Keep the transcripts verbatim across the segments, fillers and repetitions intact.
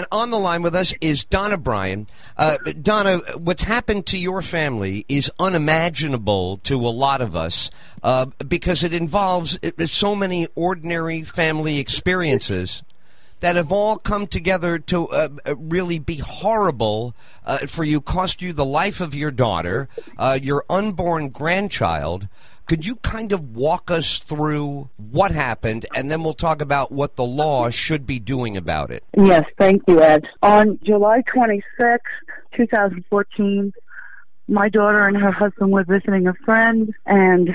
And on the line with us is Donna Bryan. Uh, Donna, what's happened to your family is unimaginable to a lot of us uh, because it involves so many ordinary family experiences that have all come together to uh, really be horrible uh, for you, cost you the life of your daughter, uh, your unborn grandchild. Could you kind of walk us through what happened, and then we'll talk about what the law should be doing about it? Yes, thank you, Ed. On July twenty-sixth, two thousand fourteen, my daughter and her husband were visiting a friend, and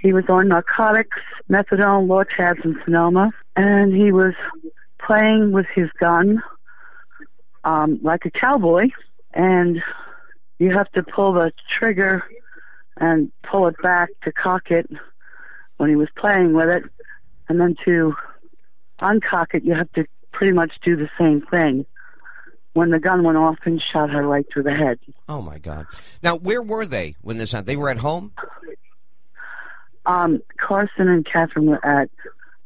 he was on narcotics, methadone, Lortabs, and Sonoma, and he was playing with his gun um, like a cowboy, and you have to pull the trigger and pull it back to cock it when he was playing with it. And then to uncock it, you have to pretty much do the same thing. When the gun went off and shot her right through the head. Oh, my God. Now, where were they when this happened? They were at home? Um, Carson and Catherine were at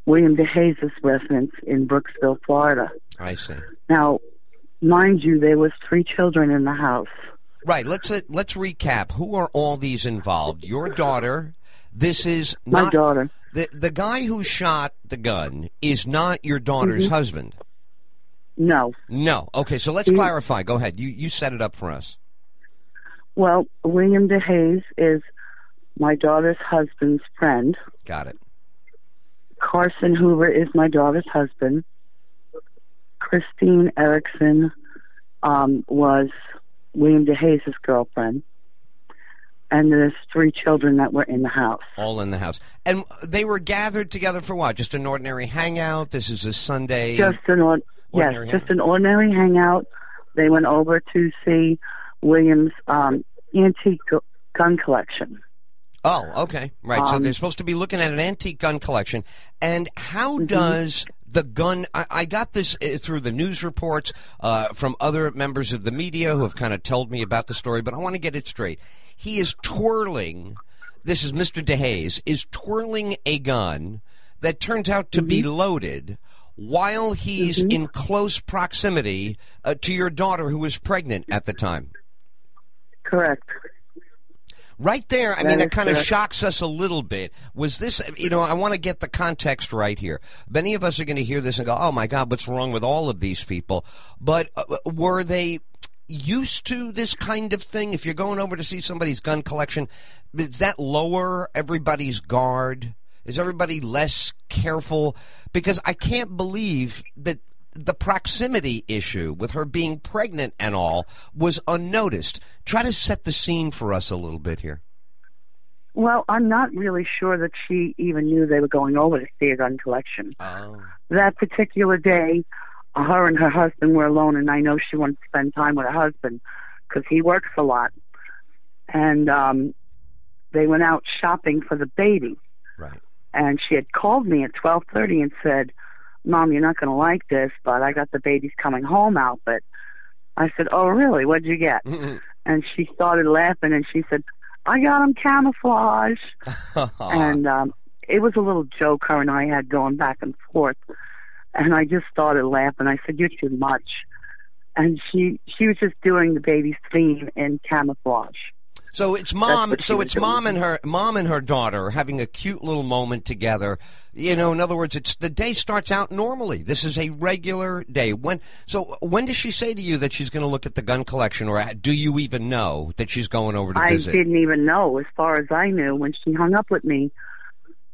William DeHayes' residence in Brooksville, Florida. I see. Now, mind you, there was three children in the house. Right. Let's let's recap. Who are all these involved? Your daughter. This is not, my daughter. The the guy who shot the gun is not your daughter's mm-hmm. husband. No. No. Okay. So let's he, clarify. Go ahead. You you set it up for us. Well, William DeHayes is my daughter's husband's friend. Got it. Carson Hoover is my daughter's husband. Christine Erickson um, was William DeHayes' girlfriend, and there's three children that were in the house. All in the house. And they were gathered together for what? Just an ordinary hangout? This is a Sunday? Just an, or- ordinary yes, just an ordinary hangout. They went over to see William's um, antique gu- gun collection. Oh, okay. Right, um, so they're supposed to be looking at an antique gun collection. And how mm-hmm. does... the gun, I, I got this through the news reports uh, from other members of the media who have kind of told me about the story, but I want to get it straight. He is twirling, this is Mister DeHayes, is twirling a gun that turns out to mm-hmm. be loaded while he's mm-hmm. in close proximity uh, to your daughter who was pregnant at the time. Correct. Right there, I that mean, it kind correct. of shocks us a little bit. Was this, you know, I want to get the context right here. Many of us are going to hear this and go, oh, my God, what's wrong with all of these people? But uh, were they used to this kind of thing? If you're going over to see somebody's gun collection, does that lower everybody's guard? Is everybody less careful? Because I can't believe that the proximity issue with her being pregnant and all was unnoticed. Try to set the scene for us a little bit here. Well, I'm not really sure that she even knew they were going over to see a gun collection. Oh. That particular day, her and her husband were alone, and I know she wanted to spend time with her husband because he works a lot. And um, they went out shopping for the baby. Right. And she had called me at twelve thirty and said, Mom, you're not going to like this, but I got the baby's coming home outfit. I said, oh, really? What'd you get? Mm-mm. And she started laughing, and she said, I got him camouflage. and um, it was a little joke her and I had going back and forth. And I just started laughing. I said, you're too much. And she she was just doing the baby's theme in camouflage. So it's mom. So it's mom and her mom and her daughter having a cute little moment together. You know, in other words, it's the day starts out normally. This is a regular day. When so when does she say to you that she's going to look at the gun collection, or do you even know that she's going over to visit? I didn't even know. As far as I knew, when she hung up with me,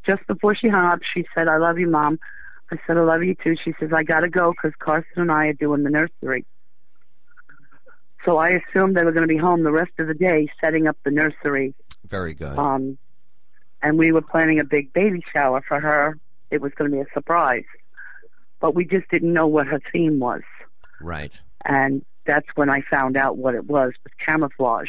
just before she hung up, she said, "I love you, Mom." I said, "I love you too." She says, "I got to go because Carson and I are doing the nursery." So I assumed they were going to be home the rest of the day setting up the nursery. Very good. Um, and we were planning a big baby shower for her. It was going to be a surprise. But we just didn't know what her theme was. Right. And that's when I found out what it was, with camouflage.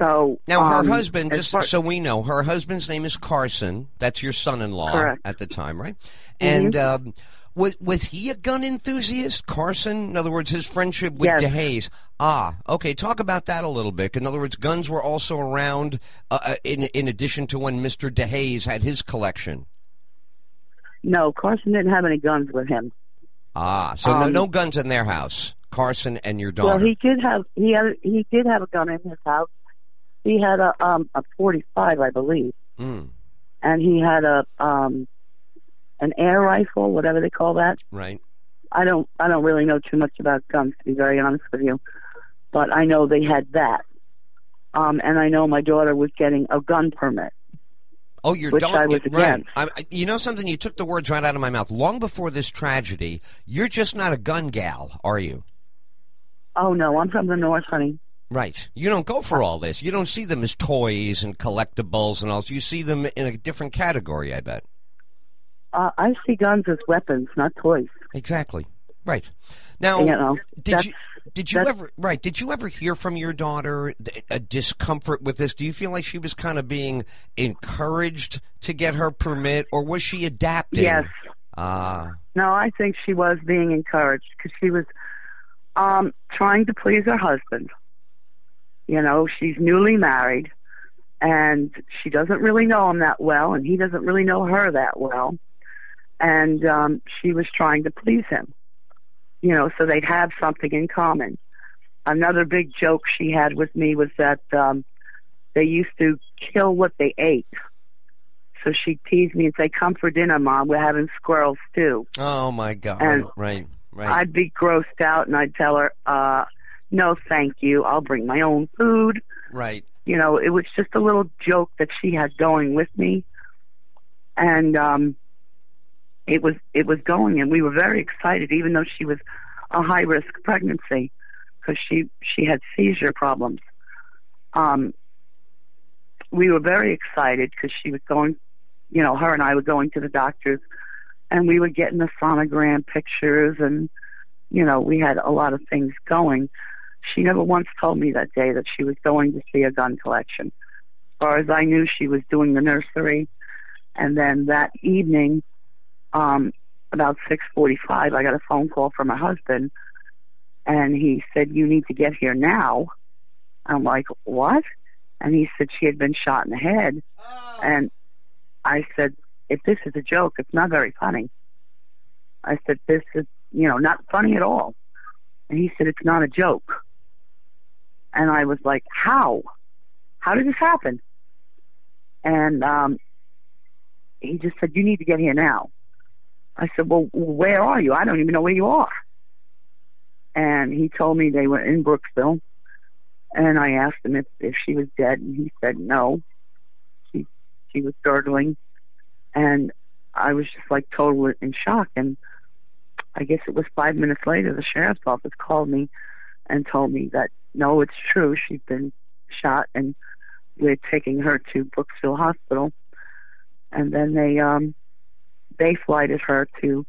So now her um, husband, just far- so we know, her husband's name is Carson. That's your son-in-law correct. At the time, right? Mm-hmm. And um, was, was he a gun enthusiast, Carson? In other words, his friendship with yes. DeHayes. Ah, okay. Talk about that a little bit. In other words, guns were also around uh, in in addition to when Mister DeHayes had his collection. No, Carson didn't have any guns with him. Ah, so um, no, no guns in their house, Carson and your daughter. Well, he did have he had he did have a gun in his house. He had a um a forty-five, I believe, mm. and he had a um an air rifle, whatever they call that. Right. I don't I don't really know too much about guns, to be very honest with you, but I know they had that. Um, and I know my daughter was getting a gun permit. Oh, your which daughter, I was right. I, you know something? You took the words right out of my mouth. Long before this tragedy, you're just not a gun gal, are you? Oh, no, I'm from the North, honey. Right. You don't go for all this. You don't see them as toys and collectibles and all. You see them in a different category, I bet. Uh, I see guns as weapons, not toys. Exactly. Right. Now, you know, did you did you ever right? Did you ever hear from your daughter a discomfort with this? Do you feel like she was kind of being encouraged to get her permit, or was she adapting? Yes. Ah. Uh, no, I think she was being encouraged because she was um, trying to please her husband. You know, she's newly married, and she doesn't really know him that well, and he doesn't really know her that well, and um, she was trying to please him, you know, so they'd have something in common. Another big joke she had with me was that um, they used to kill what they ate. So she'd tease me and say, "Come for dinner, Mom, we're having squirrel stew." Oh, my God. And right, right. I'd be grossed out, and I'd tell her, uh, no, thank you, I'll bring my own food. Right. You know, it was just a little joke that she had going with me, and um, it was it was going, and we were very excited, even though she was a high risk pregnancy because she she had seizure problems. Um, we were very excited because she was going, you know, her and I were going to the doctors, and we were getting the sonogram pictures, and you know, we had a lot of things going. She never once told me that day that she was going to see a gun collection. As far as I knew, she was doing the nursery. And then that evening, um, about six forty-five, I got a phone call from my husband, and he said, "You need to get here now." I'm like, "What?" And he said she had been shot in the head. Oh. And I said, "If this is a joke, it's not very funny." I said, "This is, you know, not funny at all." And he said, "It's not a joke." And I was like, how? How did this happen? And um, he just said, "You need to get here now." I said, "Well, where are you? I don't even know where you are." And he told me they were in Brooksville. And I asked him if, if she was dead, and he said no. She, she was gurgling. And I was just like totally in shock. And I guess it was five minutes later, the sheriff's office called me and told me that, no, it's true, she's been shot, and we're taking her to Brooksville Hospital. And then they um, they flighted her to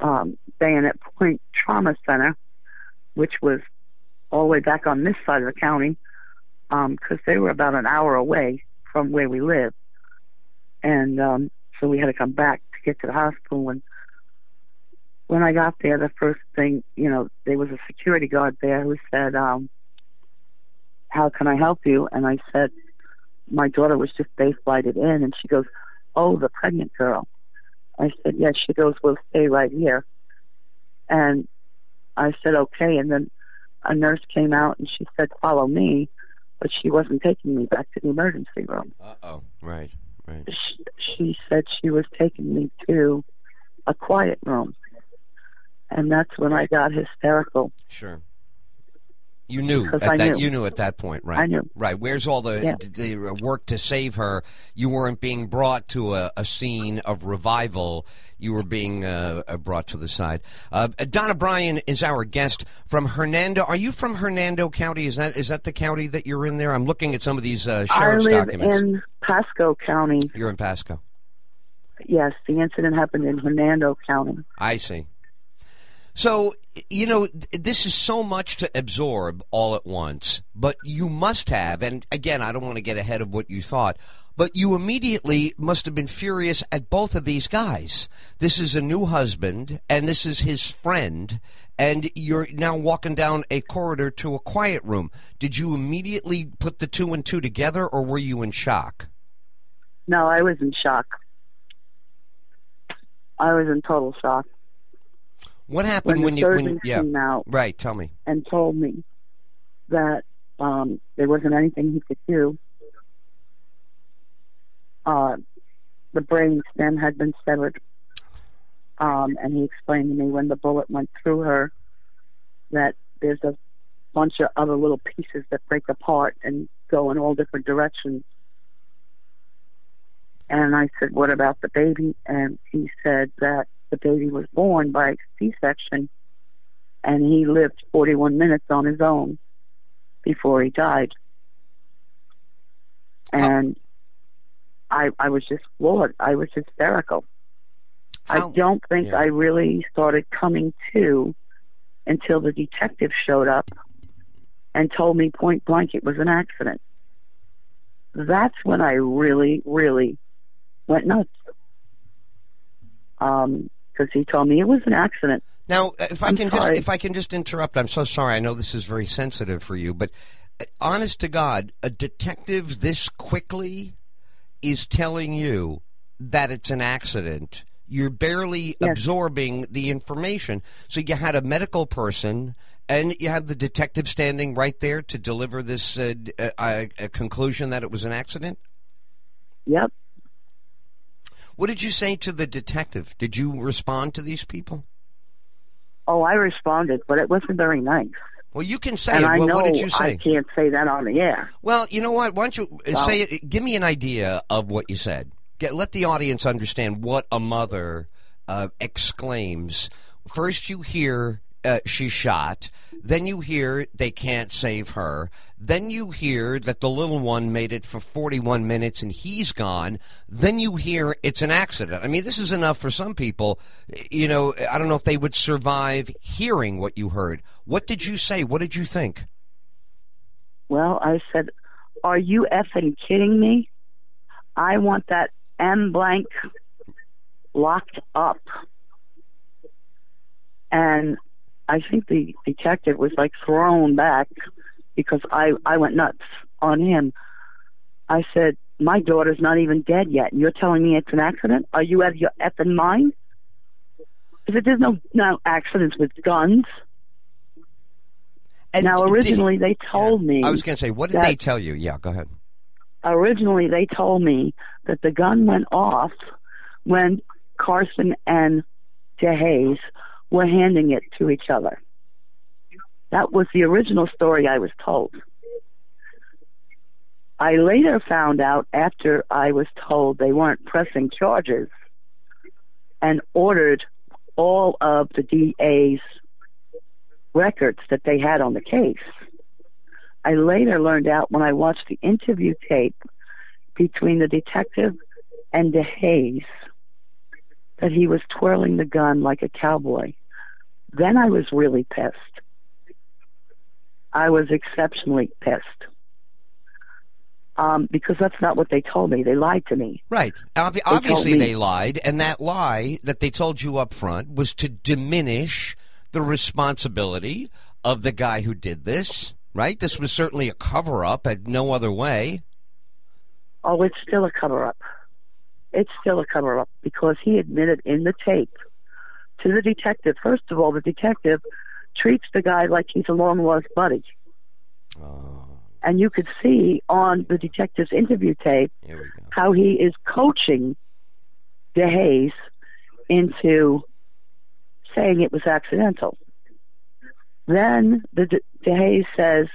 um, Bayonet Point Trauma Center, which was all the way back on this side of the county, because um, they were about an hour away from where we live. And um, so we had to come back to get to the hospital. And when I got there, the first thing, you know, there was a security guard there who said, um, "How can I help you?" And I said, "My daughter was just day flighted in." And she goes, "Oh, the pregnant girl." I said, "Yes." Yeah. She goes, "We'll stay right here." And I said, "Okay." And then a nurse came out and she said, "Follow me," but she wasn't taking me back to the emergency room. Uh-oh, right, right. She, she said she was taking me to a quiet room. And that's when I got hysterical. Sure. You knew at that. Knew. You knew at that point, right? I knew. Right. Where's all the, yeah. the work to save her? You weren't being brought to a, a scene of revival. You were being uh, brought to the side. Uh, Donna Bryan is our guest from Hernando. Are you from Hernando County? Is that is that the county that you're in there? I'm looking at some of these uh, sheriff's I live documents. In Pasco County. You're in Pasco. Yes, the incident happened in Hernando County. I see. So, you know, this is so much to absorb all at once, but you must have, and again, I don't want to get ahead of what you thought, but you immediately must have been furious at both of these guys. This is a new husband, and this is his friend, and you're now walking down a corridor to a quiet room. Did you immediately put the two and two together, or were you in shock? No, I was in shock. I was in total shock. What happened when, when you when, yeah, came out? Right, tell me. And told me that um, there wasn't anything he could do. Uh, the brain stem had been severed. Um, and he explained to me when the bullet went through her that there's a bunch of other little pieces that break apart and go in all different directions. And I said, what about the baby? And he said that the baby was born by C-section, and he lived forty-one minutes on his own before he died. And I, I was just floored. I was hysterical. How? I don't think yeah. I really started coming to until the detective showed up and told me point blank it was an accident. That's when I really, really went nuts. Um, because he told me it was an accident. Now, if I I'm can sorry. just if I can just interrupt, I'm so sorry. I know this is very sensitive for you, but honest to God, a detective this quickly is telling you that it's an accident. You're barely yes. absorbing the information. So you had a medical person, and you had the detective standing right there to deliver this uh, uh, uh, conclusion that it was an accident? Yep. What did you say to the detective? Did you respond to these people? Oh, I responded, but it wasn't very nice. Well, you can say and it. I well, know what did you say? I can't say that on the air. Well, you know what? Why don't you well, say it? Give me an idea of what you said. Get, let the audience understand what a mother uh, exclaims. First you hear uh, she's shot. Then you hear they can't save her. Then you hear that the little one made it for forty-one minutes and he's gone. Then you hear it's an accident. I mean, this is enough for some people. You know, I don't know if they would survive hearing what you heard. What did you say? What did you think? Well, I said, are you effing kidding me? I want that M blank locked up. And I think the detective was like thrown back because I, I went nuts on him. I said, my daughter's not even dead yet. You're telling me it's an accident? Are you out of your effing mind? I said, there's no, no accidents with guns. And now, originally, they told me. I was going to say, what did they tell you? Yeah, go ahead. Originally, they told me that the gun went off when Carson and DeHayes were handing it to each other. That was the original story I was told. I later found out after I was told they weren't pressing charges and ordered all of the D A's records that they had on the case. I later learned out when I watched the interview tape between the detective and DeHayes that he was twirling the gun like a cowboy. Then I was really pissed. I was exceptionally pissed. Um, because that's not what they told me. They lied to me. Right. Ob- obviously they, they lied, and that lie that they told you up front was to diminish the responsibility of the guy who did this. Right? This was certainly a cover-up and no other way. Oh, it's still a cover-up. It's still a cover-up because he admitted in the tape to the detective. First of all, the detective treats the guy like he's a long-lost buddy. Oh. And you could see on the detective's interview tape how he is coaching DeHayes into saying it was accidental. Then the de- DeHayes says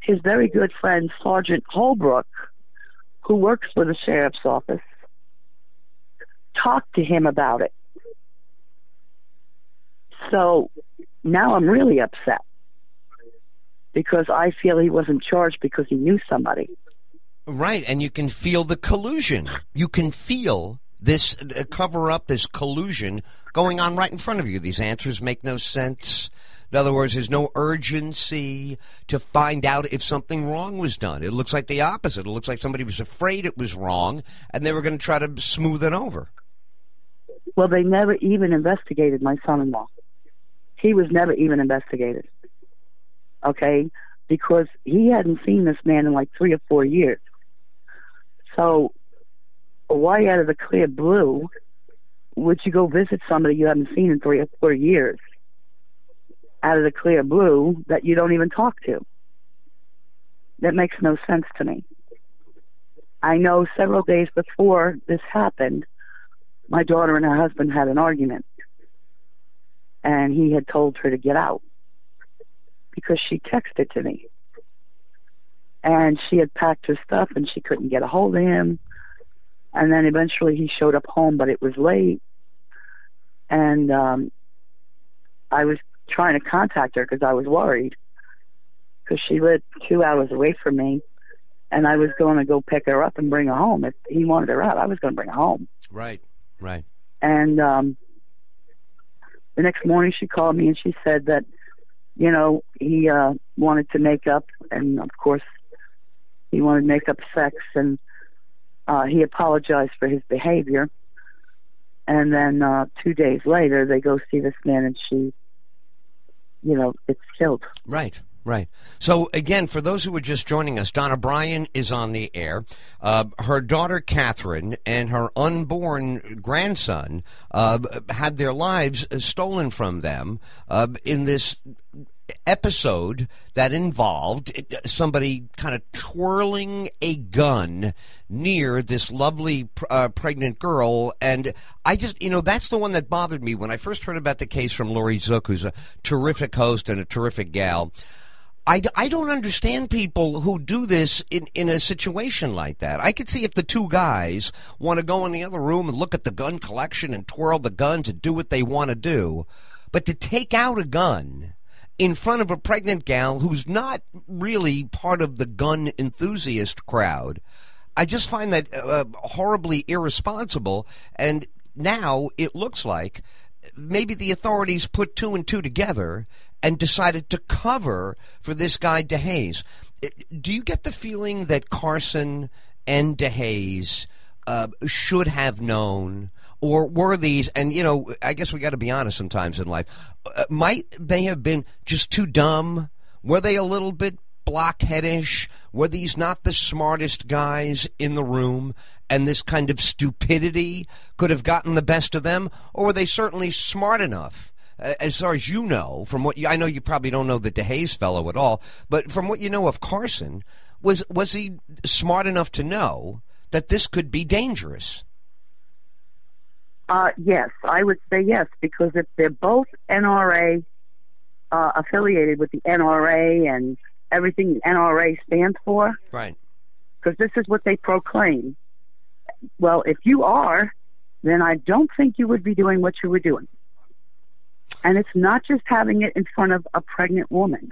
his very good friend, Sergeant Holbrook, who works for the sheriff's office, talked to him about it. So now I'm really upset because I feel he wasn't charged because he knew somebody. Right, and you can feel the collusion. You can feel this uh, cover-up, this collusion going on right in front of you. These answers make no sense. In other words, there's no urgency to find out if something wrong was done. It looks like the opposite. It looks like somebody was afraid it was wrong, and they were going to try to smooth it over. Well, they never even investigated my son-in-law. He was never even investigated, okay, because he hadn't seen this man in like three or four years. So why out of the clear blue would you go visit somebody you haven't seen in three or four years? out of the clear blue that you don't even talk to. That makes no sense to me. I know several days before this happened, my daughter and her husband had an argument, and he had told her to get out because she texted to me, and she had packed her stuff and she couldn't get a hold of him. And then eventually he showed up home, but it was late, and um, I was trying to contact her because I was worried because she lived two hours away from me, and I was going to go pick her up and bring her home. If he wanted her out, I was going to bring her home. Right, right. And um, the next morning she called me and she said that, you know, he uh, wanted to make up, and of course he wanted to make up sex, and uh, he apologized for his behavior. And then uh, two days later they go see this man, and she, you know, it's killed. Right. Right. So, again, for those who are just joining us, Donna Bryan is on the air. Uh, her daughter, Catherine, and her unborn grandson uh, had their lives stolen from them uh, in this episode that involved somebody kind of twirling a gun near this lovely uh, pregnant girl. And I just, you know, that's the one that bothered me when I first heard about the case from Lori Zook, who's a terrific host and a terrific gal. I, I don't understand people who do this in, in a situation like that. I could see if the two guys want to go in the other room and look at the gun collection and twirl the guns and do what they want to do. But to take out a gun in front of a pregnant gal who's not really part of the gun enthusiast crowd, I just find that uh, horribly irresponsible. And now it looks like maybe the authorities put two and two together and decided to cover for this guy DeHayes. Do you get the feeling that Carson and DeHayes uh, should have known, or were these, and, you know, I guess we got to be honest sometimes in life, uh, might they have been just too dumb? Were they a little bit blockheadish? Were these not the smartest guys in the room, and this kind of stupidity could have gotten the best of them? Or were they certainly smart enough? As far as you know, from what you, I know, you probably don't know the DeHayes fellow at all, but from what you know of Carson, was was he smart enough to know that this could be dangerous? Uh, yes, I would say yes, because if they're both N R A uh, affiliated with the N R A and everything the N R A stands for, right? Because this is what they proclaim. Well, if you are, then I don't think you would be doing what you were doing. And it's not just having it in front of a pregnant woman.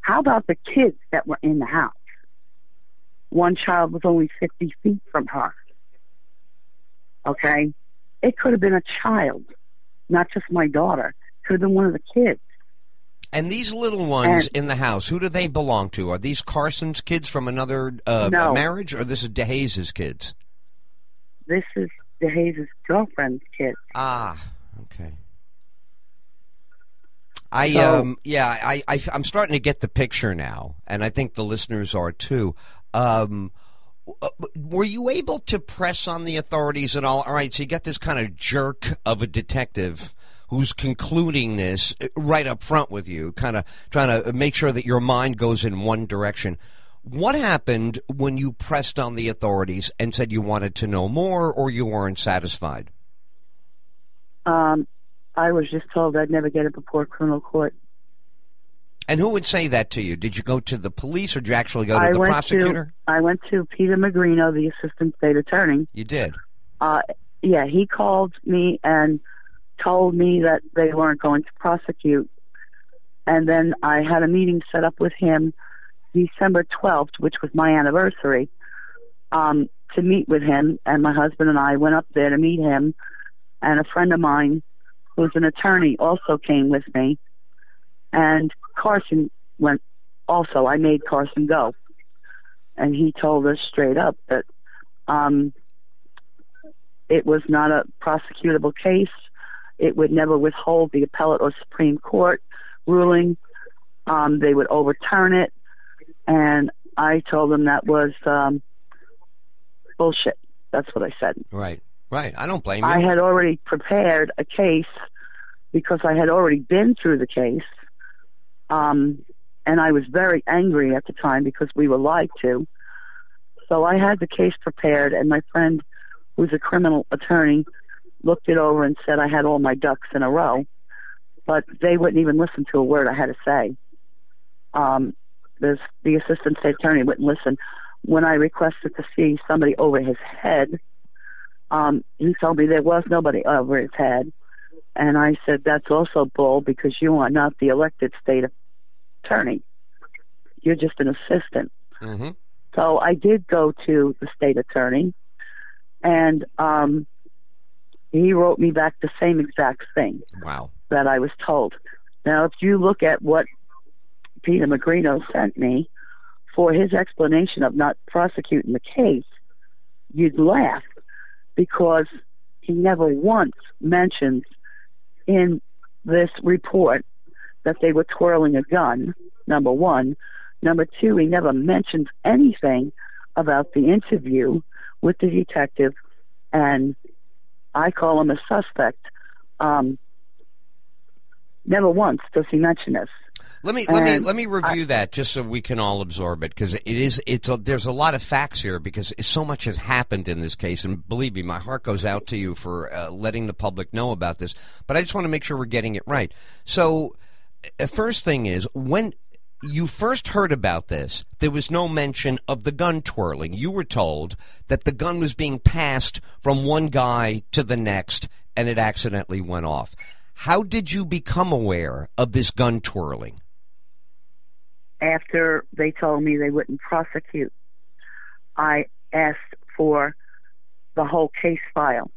How about the kids that were in the house? One child was only fifty feet from her. Okay? It could have been a child, not just my daughter. Could have been one of the kids. And these little ones and, in the house, who do they belong to? Are these Carson's kids from another uh, no. marriage, or this is DeHayes' kids? This is DeHayes' girlfriend's kids. Ah, okay. I um yeah I, I I'm starting to get the picture now, and I think the listeners are too. Um, were you able to press on the authorities at all? All right, so you got this kind of jerk of a detective who's concluding this right up front with you, kind of trying to make sure that your mind goes in one direction. What happened when you pressed on the authorities and said you wanted to know more, or you weren't satisfied? Um. I was just told I'd never get it before criminal court. And who would say that to you? Did you go to the police, or did you actually go to I the prosecutor? To, I went to Peter Magrino, the assistant state attorney. You did? Uh, yeah, he called me and told me that they weren't going to prosecute. And then I had a meeting set up with him December twelfth, which was my anniversary, um, to meet with him. And my husband and I went up there to meet him, and a friend of mine who's an attorney also came with me, and Carson went also. I made Carson go, and he told us straight up that um, it was not a prosecutable case. It would never withhold the appellate or Supreme Court ruling. Um, they would overturn it, and I told them that was um, bullshit. That's what I said. Right. Right, I don't blame you. I had already prepared a case because I had already been through the case, Um, and I was very angry at the time because we were lied to. So I had the case prepared, and my friend, who's a criminal attorney, looked it over and said I had all my ducks in a row. But they wouldn't even listen to a word I had to say. Um, the, the assistant state attorney wouldn't listen. When I requested to see somebody over his head, um, he told me there was nobody over his head. And I said, that's also bull, because you are not the elected state attorney. You're just an assistant. Mm-hmm. So I did go to the state attorney, and um, he wrote me back the same exact thing. Wow. That I was told. Now, if you look at what Peter Magrino sent me for his explanation of not prosecuting the case, you'd laugh, because he never once mentions in this report that they were twirling a gun, number one. Number two, he never mentions anything about the interview with the detective, and I call him a suspect. Um, Never once does he mention this. Let me and let me let me review I, that just so we can all absorb it, because it is it's a, there's a lot of facts here, because so much has happened in this case, and believe me, my heart goes out to you for uh, letting the public know about this. But I just want to make sure we're getting it right. So, uh, first thing is, when you first heard about this, there was no mention of the gun twirling. You were told that the gun was being passed from one guy to the next, and it accidentally went off. How did you become aware of this gun twirling? After they told me they wouldn't prosecute, I asked for the whole case file.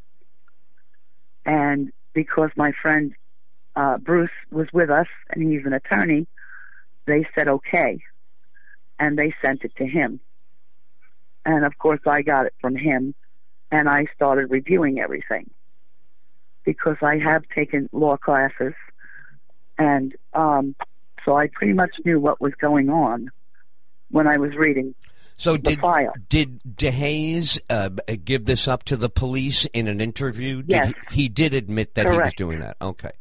And because my friend uh, Bruce was with us, and he's an attorney, they said okay. And they sent it to him. And, of course, I got it from him, and I started reviewing everything, because I have taken law classes, and um, so I pretty much knew what was going on when I was reading so the did, file. So did DeHayes uh, give this up to the police in an interview? Did yes. He, he did admit that Correct. He was doing that. Okay.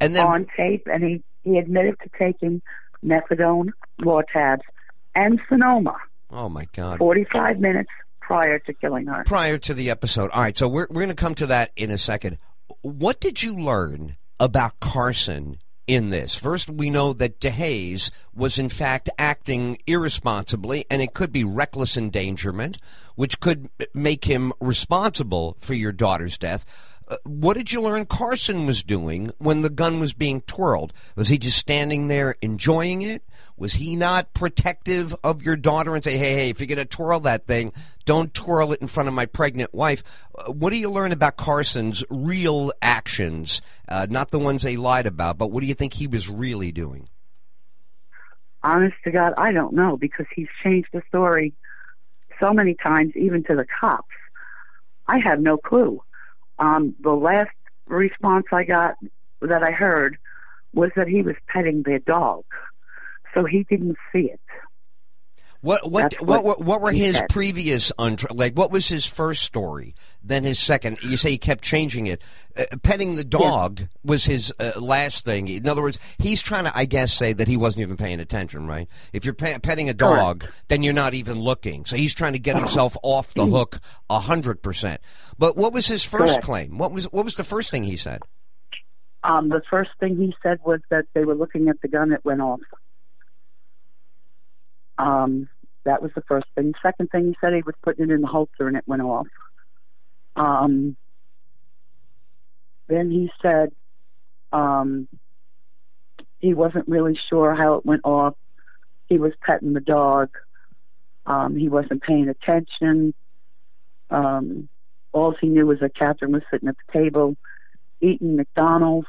And then on tape, and he, he admitted to taking methadone, law tabs, and Sonoma. Oh, my God. forty-five minutes prior to killing her. Prior to the episode. All right, so we're, we're going to come to that in a second. What did you learn about Carson in this? First, we know that DeHayes was, in fact, acting irresponsibly, and it could be reckless endangerment, which could make him responsible for your daughter's death. Uh, what did you learn Carson was doing when the gun was being twirled? Was he just standing there enjoying it? Was he not protective of your daughter and say, hey, hey, if you're going to twirl that thing, don't twirl it in front of my pregnant wife? Uh, what do you learn about Carson's real actions, uh, not the ones they lied about, but what do you think he was really doing? Honest to God, I don't know, because he's changed the story so many times, even to the cops. I have no clue. Um, the last response I got that I heard was that he was petting their dog, so he didn't see it. What what what, what what were his said. previous untru- like? What was his first story? Then his second. You say he kept changing it. Uh, petting the dog yeah. was his uh, last thing. In other words, he's trying to, I guess, say that he wasn't even paying attention. Right? If you're pe- petting a dog, Correct. Then you're not even looking. So he's trying to get himself off the hook a hundred percent. But what was his first Correct. claim? What was what was the first thing he said? Um, the first thing he said was that they were looking at the gun that went off. Um, that was the first thing. Second thing, he said he was putting it in the holster and it went off. Um, then he said um, he wasn't really sure how it went off. He was petting the dog. Um, he wasn't paying attention. Um, all he knew was that Catherine was sitting at the table eating McDonald's.